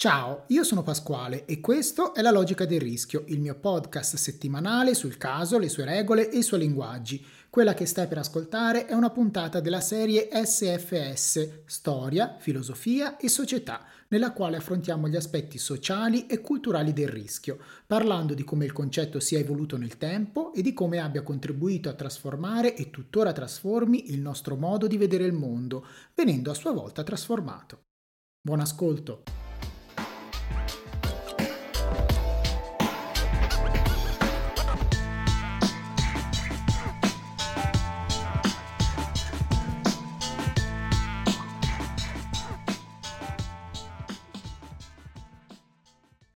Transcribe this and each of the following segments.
Ciao, io sono Pasquale e questo è La Logica del Rischio, il mio podcast settimanale sul caso, le sue regole e i suoi linguaggi. Quella che stai per ascoltare è una puntata della serie SFS, Storia, Filosofia e Società, nella quale affrontiamo gli aspetti sociali e culturali del rischio, parlando di come il concetto sia evoluto nel tempo e di come abbia contribuito a trasformare e tuttora trasformi il nostro modo di vedere il mondo, venendo a sua volta trasformato. Buon ascolto!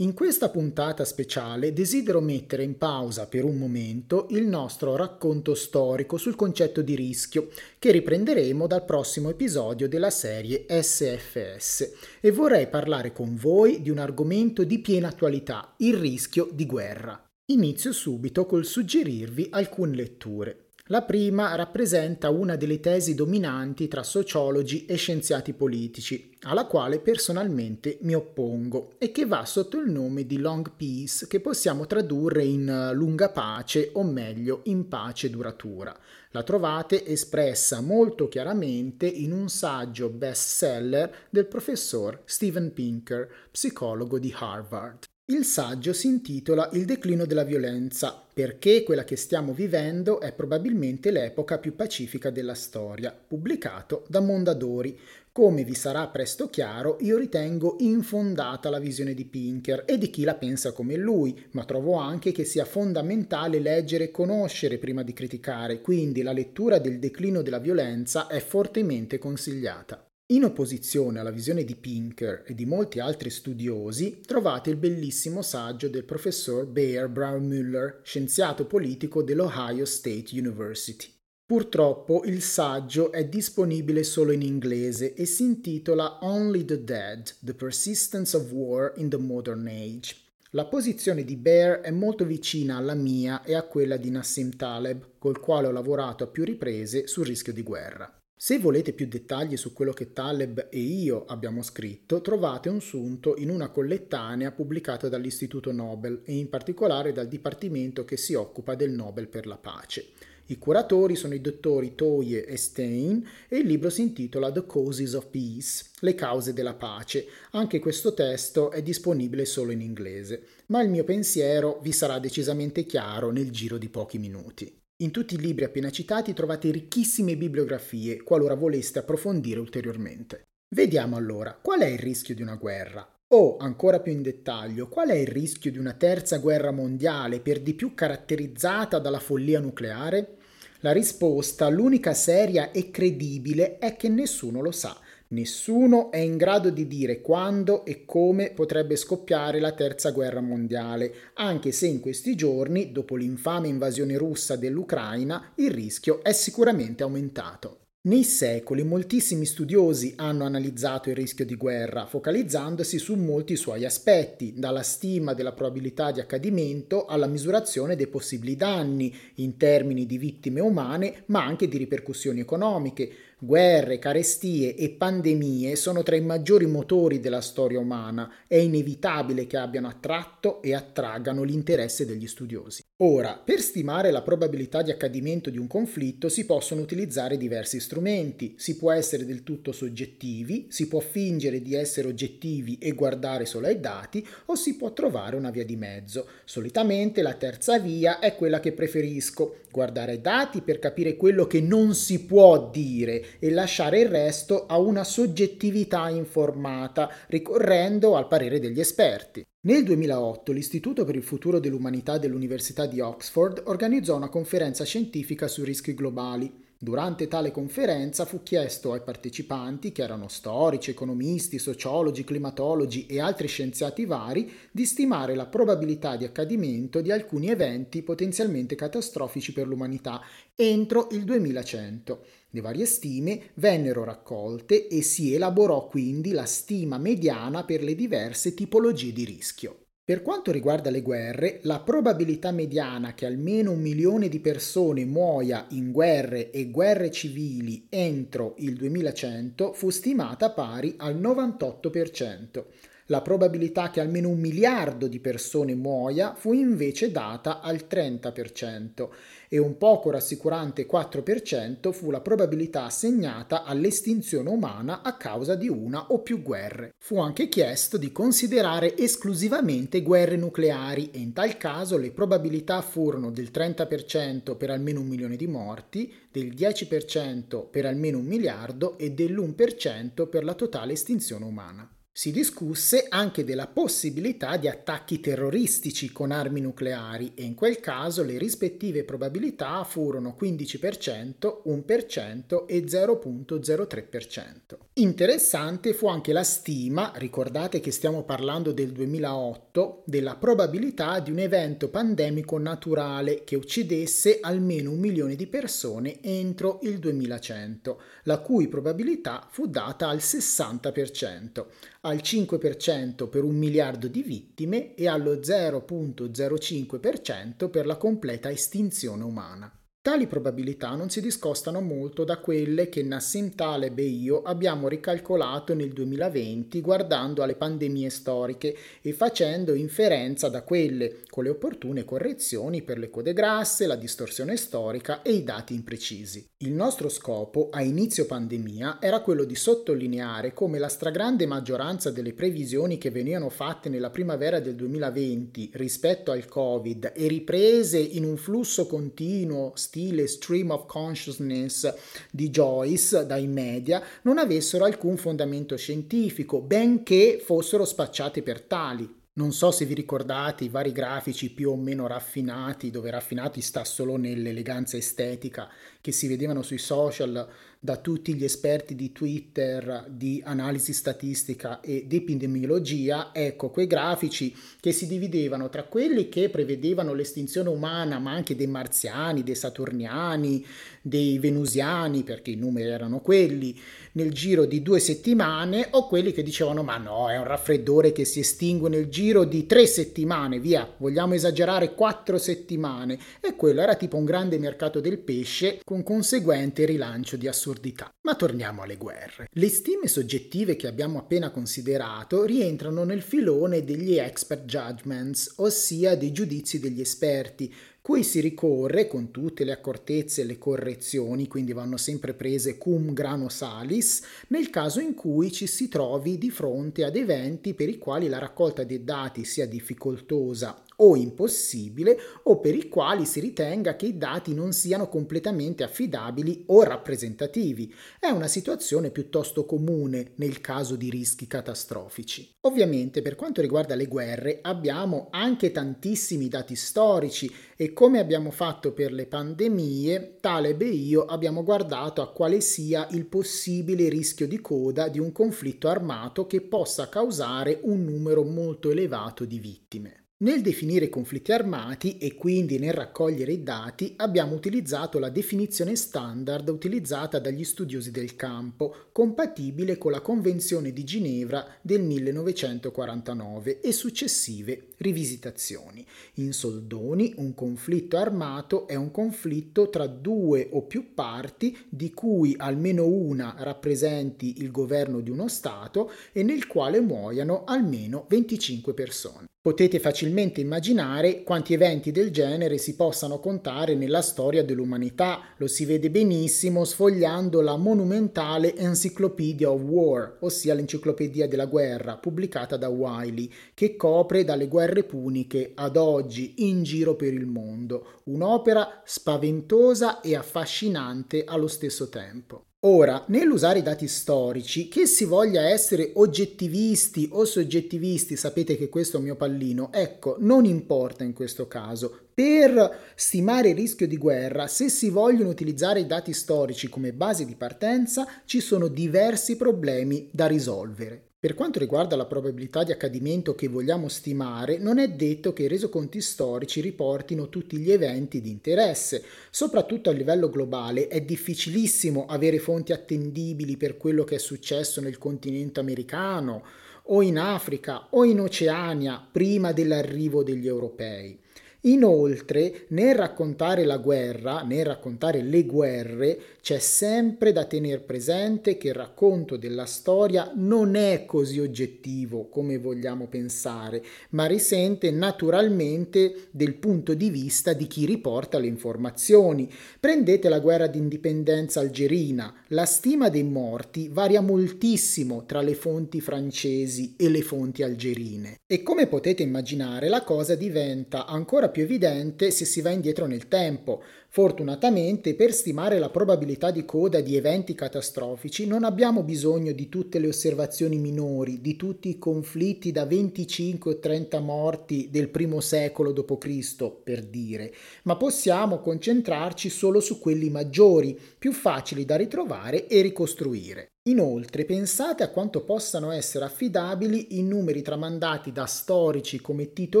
In questa puntata speciale desidero mettere in pausa per un momento il nostro racconto storico sul concetto di rischio, che riprenderemo dal prossimo episodio della serie SFS, e vorrei parlare con voi di un argomento di piena attualità, il rischio di guerra. Inizio subito col suggerirvi alcune letture. La prima rappresenta una delle tesi dominanti tra sociologi e scienziati politici, alla quale personalmente mi oppongo, e che va sotto il nome di Long Peace, che possiamo tradurre in lunga pace, o meglio, in pace duratura. La trovate espressa molto chiaramente in un saggio bestseller del professor Steven Pinker, psicologo di Harvard. Il saggio si intitola Il declino della violenza, perché quella che stiamo vivendo è probabilmente l'epoca più pacifica della storia, pubblicato da Mondadori. Come vi sarà presto chiaro, io ritengo infondata la visione di Pinker e di chi la pensa come lui, ma trovo anche che sia fondamentale leggere e conoscere prima di criticare, quindi la lettura del declino della violenza è fortemente consigliata. In opposizione alla visione di Pinker e di molti altri studiosi, trovate il bellissimo saggio del professor Bear Braumoeller, scienziato politico dell'Ohio State University. Purtroppo il saggio è disponibile solo in inglese e si intitola Only the Dead, The Persistence of War in the Modern Age. La posizione di Bear è molto vicina alla mia e a quella di Nassim Taleb, col quale ho lavorato a più riprese sul rischio di guerra. Se volete più dettagli su quello che Taleb e io abbiamo scritto, trovate un sunto in una collettanea pubblicata dall'Istituto Nobel e in particolare dal dipartimento che si occupa del Nobel per la pace. I curatori sono i dottori Toye e Stein e il libro si intitola The Causes of Peace, Le Cause della Pace. Anche questo testo è disponibile solo in inglese, ma il mio pensiero vi sarà decisamente chiaro nel giro di pochi minuti. In tutti i libri appena citati trovate ricchissime bibliografie, qualora voleste approfondire ulteriormente. Vediamo allora, qual è il rischio di una guerra? O, ancora più in dettaglio, qual è il rischio di una terza guerra mondiale, per di più caratterizzata dalla follia nucleare? La risposta, l'unica seria e credibile, è che nessuno lo sa. Nessuno è in grado di dire quando e come potrebbe scoppiare la terza guerra mondiale, anche se in questi giorni, dopo l'infame invasione russa dell'Ucraina, il rischio è sicuramente aumentato. Nei secoli moltissimi studiosi hanno analizzato il rischio di guerra, focalizzandosi su molti suoi aspetti, dalla stima della probabilità di accadimento alla misurazione dei possibili danni, in termini di vittime umane, ma anche di ripercussioni economiche. Guerre, carestie e pandemie sono tra i maggiori motori della storia umana. È inevitabile che abbiano attratto e attraggano l'interesse degli studiosi. Ora, per stimare la probabilità di accadimento di un conflitto si possono utilizzare diversi strumenti, si può essere del tutto soggettivi, si può fingere di essere oggettivi e guardare solo ai dati, o si può trovare una via di mezzo. Solitamente la terza via è quella che preferisco, guardare ai dati per capire quello che non si può dire e lasciare il resto a una soggettività informata, ricorrendo al parere degli esperti. Nel 2008 l'Istituto per il Futuro dell'Umanità dell'Università di Oxford organizzò una conferenza scientifica sui rischi globali. Durante tale conferenza fu chiesto ai partecipanti, che erano storici, economisti, sociologi, climatologi e altri scienziati vari, di stimare la probabilità di accadimento di alcuni eventi potenzialmente catastrofici per l'umanità entro il 2100. Le varie stime vennero raccolte e si elaborò quindi la stima mediana per le diverse tipologie di rischio. Per quanto riguarda le guerre, la probabilità mediana che almeno 1 milione di persone muoia in guerre e guerre civili entro il 2100 fu stimata pari al 98%. La probabilità che almeno 1 miliardo di persone muoia fu invece data al 30% e un poco rassicurante 4% fu la probabilità assegnata all'estinzione umana a causa di una o più guerre. Fu anche chiesto di considerare esclusivamente guerre nucleari e in tal caso le probabilità furono del 30% per almeno 1 milione di morti, del 10% per almeno 1 miliardo e dell'1% per la totale estinzione umana. Si discusse anche della possibilità di attacchi terroristici con armi nucleari e in quel caso le rispettive probabilità furono 15%, 1% e 0.03%. Interessante fu anche la stima, ricordate che stiamo parlando del 2008, della probabilità di un evento pandemico naturale che uccidesse almeno 1 milione di persone entro il 2100, la cui probabilità fu data al 60%. Al 5% per 1 miliardo di vittime e allo 0.05% per la completa estinzione umana. Tali probabilità non si discostano molto da quelle che Nassim Taleb e io abbiamo ricalcolato nel 2020 guardando alle pandemie storiche e facendo inferenza da quelle con le opportune correzioni per le code grasse, la distorsione storica e i dati imprecisi. Il nostro scopo a inizio pandemia era quello di sottolineare come la stragrande maggioranza delle previsioni che venivano fatte nella primavera del 2020 rispetto al Covid e riprese in un flusso continuo stile stream of consciousness di Joyce dai media non avessero alcun fondamento scientifico, benché fossero spacciate per tali. Non so se vi ricordate i vari grafici più o meno raffinati, dove raffinati sta solo nell'eleganza estetica, che si vedevano sui social da tutti gli esperti di Twitter di analisi statistica ed epidemiologia, ecco quei grafici che si dividevano tra quelli che prevedevano l'estinzione umana, ma anche dei marziani, dei saturniani, dei venusiani, perché i numeri erano quelli, nel giro di 2 settimane, o quelli che dicevano ma no, è un raffreddore che si estingue nel giro di 3 settimane, via, vogliamo esagerare 4 settimane, e quello era tipo un grande mercato del pesce con conseguente rilancio di assurdità. Ma torniamo alle guerre. Le stime soggettive che abbiamo appena considerato rientrano nel filone degli expert judgments, ossia dei giudizi degli esperti, cui si ricorre con tutte le accortezze e le correzioni, quindi vanno sempre prese cum grano salis, nel caso in cui ci si trovi di fronte ad eventi per i quali la raccolta dei dati sia difficoltosa o impossibile, o per i quali si ritenga che i dati non siano completamente affidabili o rappresentativi. È una situazione piuttosto comune nel caso di rischi catastrofici. Ovviamente, per quanto riguarda le guerre, abbiamo anche tantissimi dati storici e, come abbiamo fatto per le pandemie, Taleb e io abbiamo guardato a quale sia il possibile rischio di coda di un conflitto armato che possa causare un numero molto elevato di vittime. Nel definire conflitti armati e quindi nel raccogliere i dati abbiamo utilizzato la definizione standard utilizzata dagli studiosi del campo, compatibile con la Convenzione di Ginevra del 1949 e successive rivisitazioni. In soldoni, un conflitto armato è un conflitto tra due o più parti di cui almeno una rappresenti il governo di uno Stato e nel quale muoiano almeno 25 persone. Potete facilmente immaginare quanti eventi del genere si possano contare nella storia dell'umanità, lo si vede benissimo sfogliando la monumentale Encyclopedia of War, ossia l'enciclopedia della guerra, pubblicata da Wiley, che copre dalle guerre puniche ad oggi in giro per il mondo, un'opera spaventosa e affascinante allo stesso tempo. Ora, nell'usare i dati storici, che si voglia essere oggettivisti o soggettivisti, sapete che questo è un mio pallino, ecco, non importa in questo caso. Per stimare il rischio di guerra, se si vogliono utilizzare i dati storici come base di partenza, ci sono diversi problemi da risolvere. Per quanto riguarda la probabilità di accadimento che vogliamo stimare, non è detto che i resoconti storici riportino tutti gli eventi di interesse. Soprattutto a livello globale è difficilissimo avere fonti attendibili per quello che è successo nel continente americano, o in Africa, o in Oceania, prima dell'arrivo degli europei. Inoltre, nel raccontare la guerra, nel raccontare le guerre, c'è sempre da tener presente che il racconto della storia non è così oggettivo come vogliamo pensare, ma risente naturalmente del punto di vista di chi riporta le informazioni. Prendete la guerra d'indipendenza algerina. La stima dei morti varia moltissimo tra le fonti francesi e le fonti algerine. E come potete immaginare, la cosa diventa ancora più evidente se si va indietro nel tempo. Fortunatamente, per stimare la probabilità di coda di eventi catastrofici non abbiamo bisogno di tutte le osservazioni minori, di tutti i conflitti da 25 o 30 morti del primo secolo d.C., per dire, ma possiamo concentrarci solo su quelli maggiori, più facili da ritrovare e ricostruire. Inoltre, pensate a quanto possano essere affidabili i numeri tramandati da storici come Tito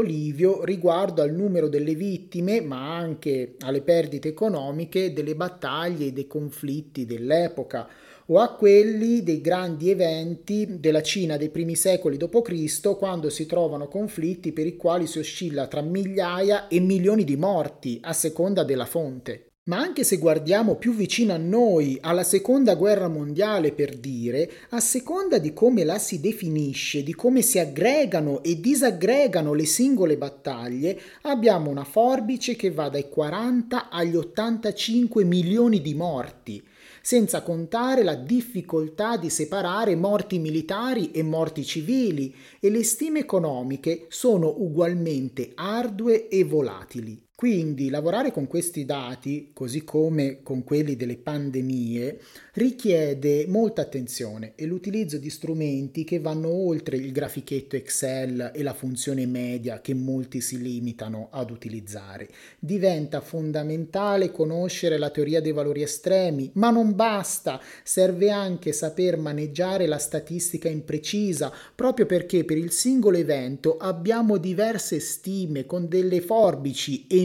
Livio riguardo al numero delle vittime, ma anche alle perdite economiche delle battaglie e dei conflitti dell'epoca, o a quelli dei grandi eventi della Cina dei primi secoli d.C., quando si trovano conflitti per i quali si oscilla tra migliaia e milioni di morti, a seconda della fonte. Ma anche se guardiamo più vicino a noi, alla seconda guerra mondiale per dire, a seconda di come la si definisce, di come si aggregano e disaggregano le singole battaglie, abbiamo una forbice che va dai 40 agli 85 milioni di morti, senza contare la difficoltà di separare morti militari e morti civili, e le stime economiche sono ugualmente ardue e volatili. Quindi lavorare con questi dati, così come con quelli delle pandemie, richiede molta attenzione e l'utilizzo di strumenti che vanno oltre il grafichetto Excel e la funzione media che molti si limitano ad utilizzare. Diventa fondamentale conoscere la teoria dei valori estremi, ma non basta, serve anche saper maneggiare la statistica imprecisa, proprio perché per il singolo evento abbiamo diverse stime con delle forbici enormi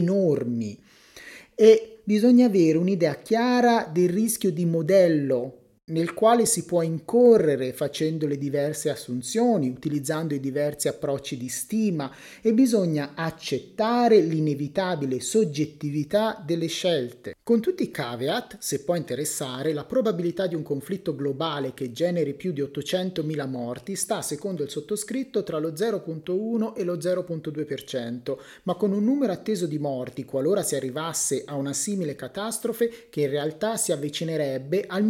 e bisogna avere un'idea chiara del rischio di modello nel quale si può incorrere facendo le diverse assunzioni, utilizzando i diversi approcci di stima, e bisogna accettare l'inevitabile soggettività delle scelte. Con tutti i caveat, se può interessare, la probabilità di un conflitto globale che generi più di 800.000 morti sta, secondo il sottoscritto, tra lo 0,1 e lo 0,2%, ma con un numero atteso di morti, qualora si arrivasse a una simile catastrofe, che in realtà si avvicinerebbe al 1,5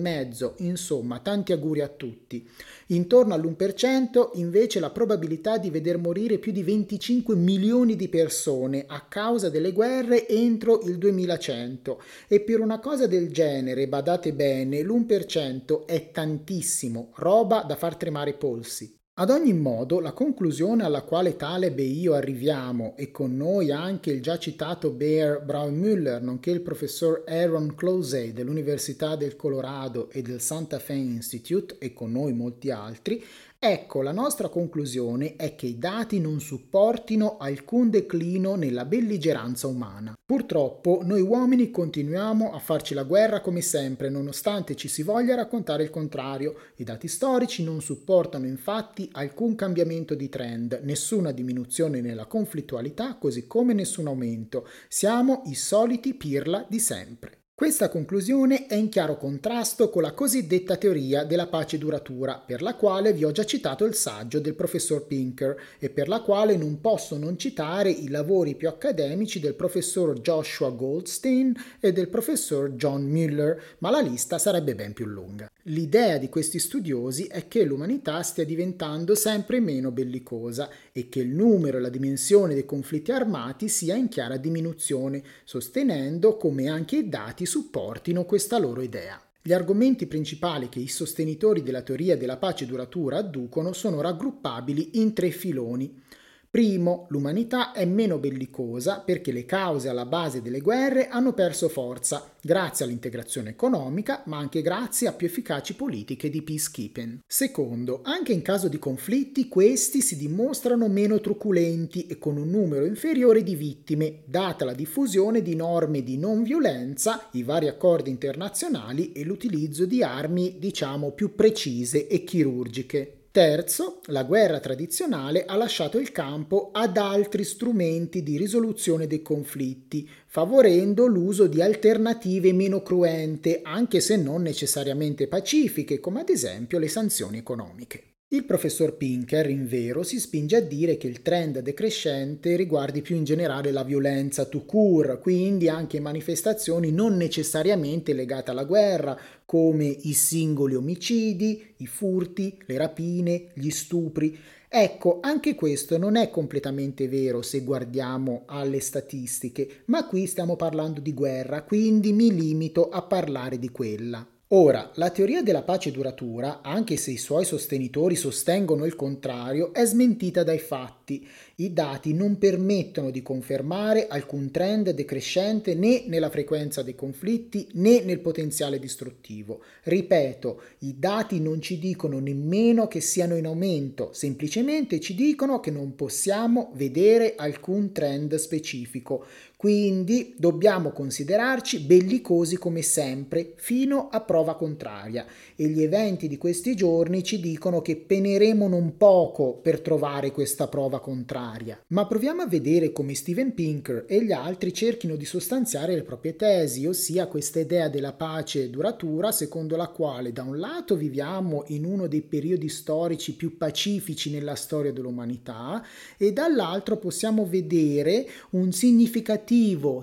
miliardi. Insomma, tanti auguri a tutti. Intorno all'1% invece la probabilità di veder morire più di 25 milioni di persone a causa delle guerre entro il 2100, e per una cosa del genere, badate bene, l'1% è tantissimo, roba da far tremare i polsi. Ad ogni modo, la conclusione alla quale Taleb e io arriviamo, e con noi anche il già citato Bear Braumoeller, nonché il professor Aaron Closey dell'Università del Colorado e del Santa Fe Institute, e con noi molti altri, ecco, la nostra conclusione è che i dati non supportino alcun declino nella belligeranza umana. Purtroppo noi uomini continuiamo a farci la guerra come sempre, nonostante ci si voglia raccontare il contrario. I dati storici non supportano infatti alcun cambiamento di trend, nessuna diminuzione nella conflittualità, così come nessun aumento. Siamo i soliti pirla di sempre. Questa conclusione è in chiaro contrasto con la cosiddetta teoria della pace duratura, per la quale vi ho già citato il saggio del professor Pinker e per la quale non posso non citare i lavori più accademici del professor Joshua Goldstein e del professor John Mueller, ma la lista sarebbe ben più lunga. L'idea di questi studiosi è che l'umanità stia diventando sempre meno bellicosa e che il numero e la dimensione dei conflitti armati sia in chiara diminuzione, sostenendo come anche i dati supportino questa loro idea. Gli argomenti principali che i sostenitori della teoria della pace duratura adducono sono raggruppabili in tre filoni. Primo, l'umanità è meno bellicosa perché le cause alla base delle guerre hanno perso forza, grazie all'integrazione economica, ma anche grazie a più efficaci politiche di peacekeeping. Secondo, anche in caso di conflitti, questi si dimostrano meno truculenti e con un numero inferiore di vittime, data la diffusione di norme di non violenza, i vari accordi internazionali e l'utilizzo di armi, più precise e chirurgiche. Terzo, la guerra tradizionale ha lasciato il campo ad altri strumenti di risoluzione dei conflitti, favorendo l'uso di alternative meno cruente, anche se non necessariamente pacifiche, come ad esempio le sanzioni economiche. Il professor Pinker, invero, si spinge a dire che il trend decrescente riguardi più in generale la violenza tout court, quindi anche manifestazioni non necessariamente legate alla guerra, come i singoli omicidi, i furti, le rapine, gli stupri. Ecco, anche questo non è completamente vero se guardiamo alle statistiche, ma qui stiamo parlando di guerra, quindi mi limito a parlare di quella. Ora, la teoria della pace duratura, anche se i suoi sostenitori sostengono il contrario, è smentita dai fatti. I dati non permettono di confermare alcun trend decrescente né nella frequenza dei conflitti né nel potenziale distruttivo. Ripeto, i dati non ci dicono nemmeno che siano in aumento, semplicemente ci dicono che non possiamo vedere alcun trend specifico. Quindi dobbiamo considerarci bellicosi come sempre, fino a prova contraria, e gli eventi di questi giorni ci dicono che peneremo non poco per trovare questa prova contraria. Ma proviamo a vedere come Steven Pinker e gli altri cerchino di sostanziare le proprie tesi, ossia questa idea della pace duratura, secondo la quale da un lato viviamo in uno dei periodi storici più pacifici nella storia dell'umanità e dall'altro possiamo vedere un significativo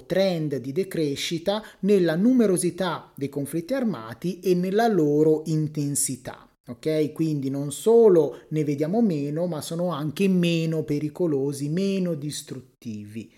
trend di decrescita nella numerosità dei conflitti armati e nella loro intensità. Ok? Quindi non solo ne vediamo meno, ma sono anche meno pericolosi, meno distruttivi.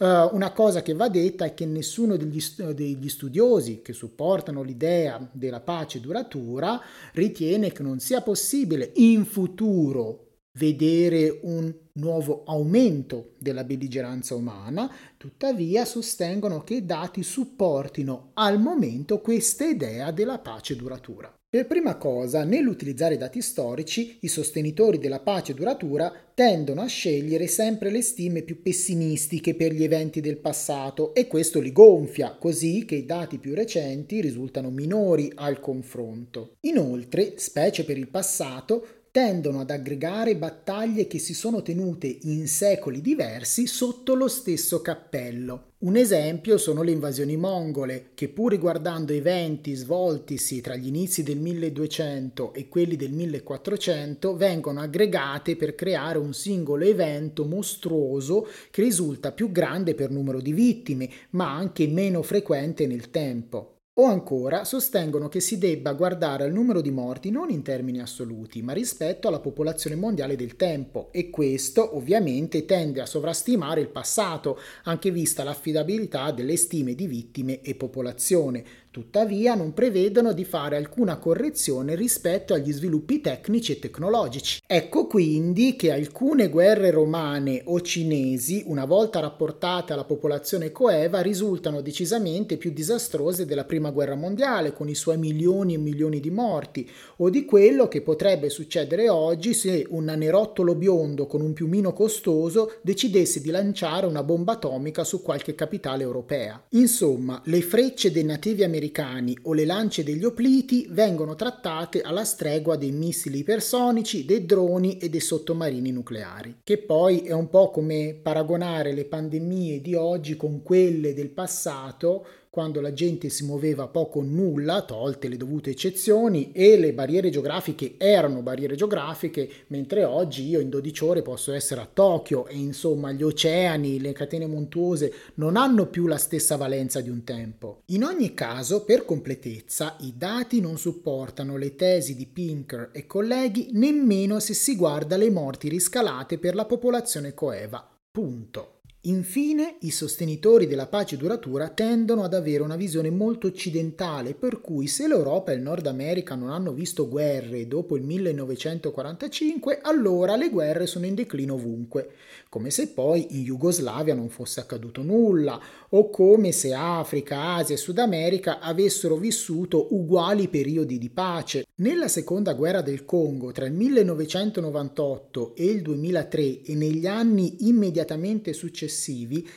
Una cosa che va detta è che nessuno degli studiosi che supportano l'idea della pace duratura ritiene che non sia possibile in futuro vedere un nuovo aumento della belligeranza umana, tuttavia sostengono che i dati supportino al momento questa idea della pace duratura. Per prima cosa, nell'utilizzare i dati storici, i sostenitori della pace duratura tendono a scegliere sempre le stime più pessimistiche per gli eventi del passato e questo li gonfia, così che i dati più recenti risultano minori al confronto. Inoltre, specie per il passato, tendono ad aggregare battaglie che si sono tenute in secoli diversi sotto lo stesso cappello. Un esempio sono le invasioni mongole, che pur riguardando eventi svoltisi tra gli inizi del 1200 e quelli del 1400, vengono aggregate per creare un singolo evento mostruoso che risulta più grande per numero di vittime, ma anche meno frequente nel tempo. O ancora sostengono che si debba guardare al numero di morti non in termini assoluti, ma rispetto alla popolazione mondiale del tempo, e questo ovviamente tende a sovrastimare il passato, anche vista l'affidabilità delle stime di vittime e popolazione. Tuttavia non prevedono di fare alcuna correzione rispetto agli sviluppi tecnici e tecnologici. Ecco quindi che alcune guerre romane o cinesi, una volta rapportate alla popolazione coeva, risultano decisamente più disastrose della prima guerra mondiale, con i suoi milioni e milioni di morti, o di quello che potrebbe succedere oggi se un nanerottolo biondo con un piumino costoso decidesse di lanciare una bomba atomica su qualche capitale europea. Insomma, le frecce dei nativi americani o le lance degli opliti vengono trattate alla stregua dei missili ipersonici, dei droni e dei sottomarini nucleari, che poi è un po' come paragonare le pandemie di oggi con quelle del passato, quando la gente si muoveva poco o nulla, tolte le dovute eccezioni, e le barriere geografiche erano barriere geografiche, mentre oggi io in 12 ore posso essere a Tokyo, e insomma gli oceani, le catene montuose non hanno più la stessa valenza di un tempo. In ogni caso, per completezza, i dati non supportano le tesi di Pinker e colleghi nemmeno se si guarda le morti riscalate per la popolazione coeva. Punto. Infine, i sostenitori della pace duratura tendono ad avere una visione molto occidentale, per cui se l'Europa e il Nord America non hanno visto guerre dopo il 1945, allora le guerre sono in declino ovunque, come se poi in Jugoslavia non fosse accaduto nulla, o come se Africa, Asia e Sud America avessero vissuto uguali periodi di pace. Nella seconda guerra del Congo, tra il 1998 e il 2003 e negli anni immediatamente successivi,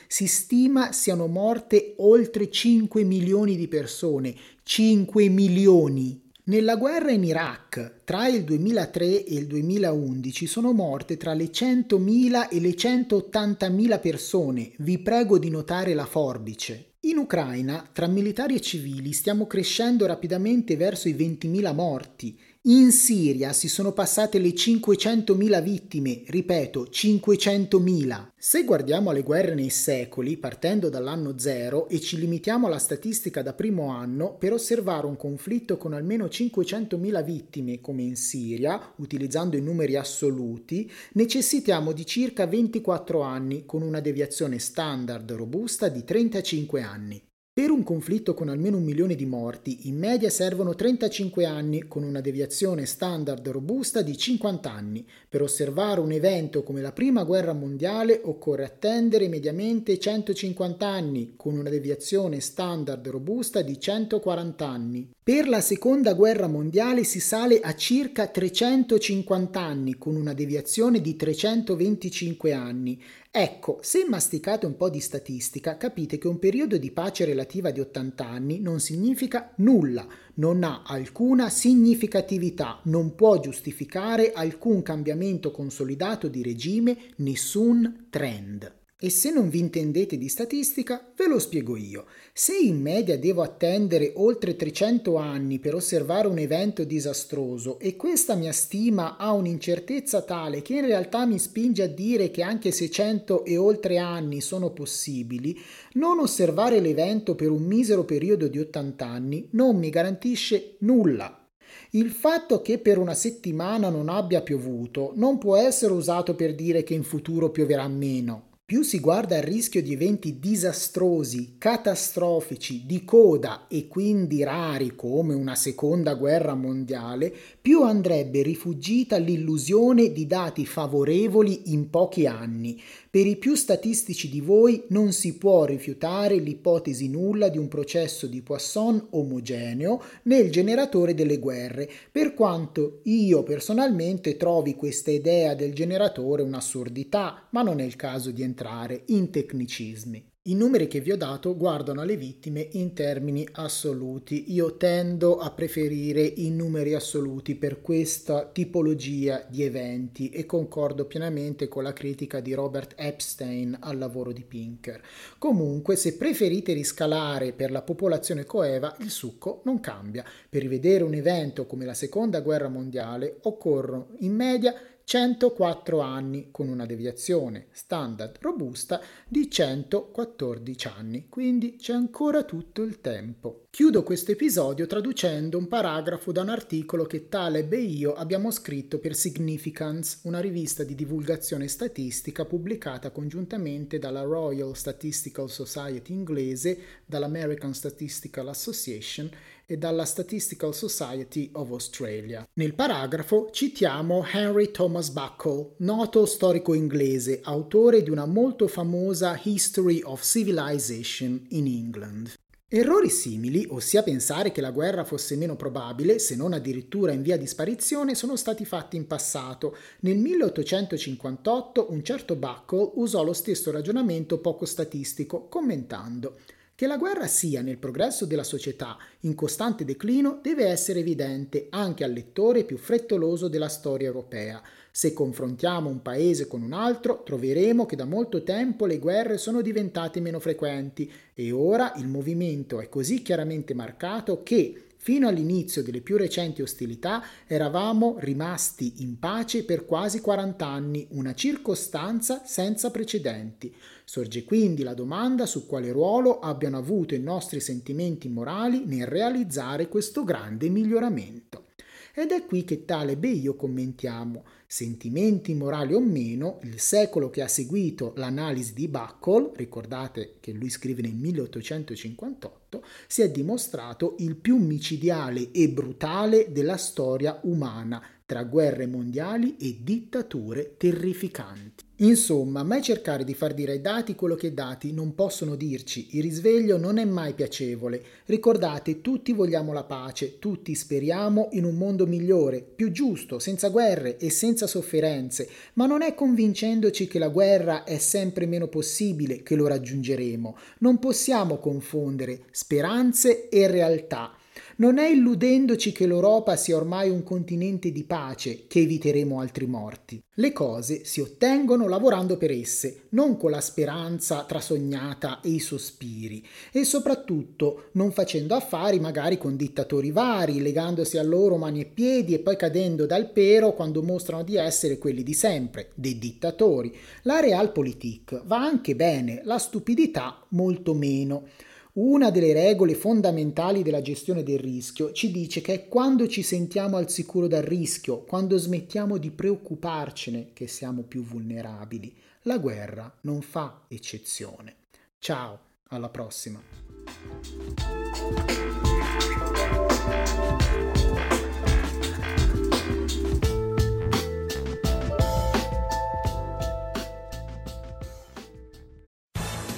si stima siano morte oltre 5 milioni di persone. 5 milioni! Nella guerra in Iraq, tra il 2003 e il 2011 sono morte tra le 100.000 e le 180.000 persone. Vi prego di notare la forbice. In Ucraina, tra militari e civili, stiamo crescendo rapidamente verso i 20.000 morti. In Siria si sono passate le 500.000 vittime, ripeto, 500.000. Se guardiamo alle guerre nei secoli, partendo dall'anno zero, e ci limitiamo alla statistica da primo anno, per osservare un conflitto con almeno 500.000 vittime, come in Siria, utilizzando i numeri assoluti, necessitiamo di circa 24 anni, con una deviazione standard robusta di 35 anni. Per un conflitto con almeno 1 milione di morti, in media servono 35 anni, con una deviazione standard robusta di 50 anni. Per osservare un evento come la Prima Guerra Mondiale occorre attendere mediamente 150 anni, con una deviazione standard robusta di 140 anni. Per la Seconda Guerra Mondiale si sale a circa 350 anni, con una deviazione di 325 anni. Ecco, se masticate un po' di statistica, capite che un periodo di pace relativa di 80 anni non significa nulla, non ha alcuna significatività, non può giustificare alcun cambiamento consolidato di regime, nessun trend. E se non vi intendete di statistica, ve lo spiego io. Se in media devo attendere oltre 300 anni per osservare un evento disastroso, e questa mia stima ha un'incertezza tale che in realtà mi spinge a dire che anche 600 e oltre anni sono possibili, non osservare l'evento per un misero periodo di 80 anni non mi garantisce nulla. Il fatto che per una settimana non abbia piovuto non può essere usato per dire che in futuro pioverà meno. Più si guarda al rischio di eventi disastrosi, catastrofici, di coda e quindi rari come una seconda guerra mondiale, più andrebbe rifuggita l'illusione di dati favorevoli in pochi anni. Per i più statistici di voi non si può rifiutare l'ipotesi nulla di un processo di Poisson omogeneo nel generatore delle guerre, per quanto io personalmente trovi questa idea del generatore un'assurdità, ma non è il caso di entrare in tecnicismi. I numeri che vi ho dato guardano alle vittime in termini assoluti. Io tendo a preferire i numeri assoluti per questa tipologia di eventi e concordo pienamente con la critica di Robert Epstein al lavoro di Pinker. Comunque, se preferite riscalare per la popolazione coeva, il succo non cambia. Per rivedere un evento come la Seconda Guerra Mondiale occorrono in media 104 anni, con una deviazione standard robusta di 114 anni, quindi c'è ancora tutto il tempo. Chiudo questo episodio traducendo un paragrafo da un articolo che Taleb e io abbiamo scritto per Significance, una rivista di divulgazione statistica pubblicata congiuntamente dalla Royal Statistical Society inglese, dall'American Statistical Association e dalla Statistical Society of Australia. Nel paragrafo citiamo Henry Thomas Buckle, noto storico inglese, autore di una molto famosa History of Civilization in England. Errori simili, ossia pensare che la guerra fosse meno probabile, se non addirittura in via di sparizione, sono stati fatti in passato. Nel 1858 un certo Buckle usò lo stesso ragionamento poco statistico, commentando: Che la guerra sia nel progresso della società in costante declino deve essere evidente anche al lettore più frettoloso della storia europea. Se confrontiamo un paese con un altro, troveremo che da molto tempo le guerre sono diventate meno frequenti e ora il movimento è così chiaramente marcato che, fino all'inizio delle più recenti ostilità, eravamo rimasti in pace per quasi 40 anni, una circostanza senza precedenti. Sorge quindi la domanda su quale ruolo abbiano avuto i nostri sentimenti morali nel realizzare questo grande miglioramento. Ed è qui che Taleb e io commentiamo. Sentimenti morali o meno, il secolo che ha seguito l'analisi di Buckle, ricordate che lui scrive nel 1858, si è dimostrato il più micidiale e brutale della storia umana, tra guerre mondiali e dittature terrificanti. Insomma, mai cercare di far dire ai dati quello che i dati non possono dirci. Il risveglio non è mai piacevole. Ricordate, tutti vogliamo la pace, tutti speriamo in un mondo migliore, più giusto, senza guerre e senza sofferenze, ma non è convincendoci che la guerra è sempre meno possibile che lo raggiungeremo. Non possiamo confondere speranze e realtà. Non è illudendoci che l'Europa sia ormai un continente di pace che eviteremo altri morti. Le cose si ottengono lavorando per esse, non con la speranza trasognata e i sospiri, e soprattutto non facendo affari magari con dittatori vari, legandosi a loro mani e piedi e poi cadendo dal pero quando mostrano di essere quelli di sempre, dei dittatori. La Realpolitik va anche bene, la stupidità molto meno. Una delle regole fondamentali della gestione del rischio ci dice che è quando ci sentiamo al sicuro dal rischio, quando smettiamo di preoccuparcene, che siamo più vulnerabili. La guerra non fa eccezione. Ciao, alla prossima.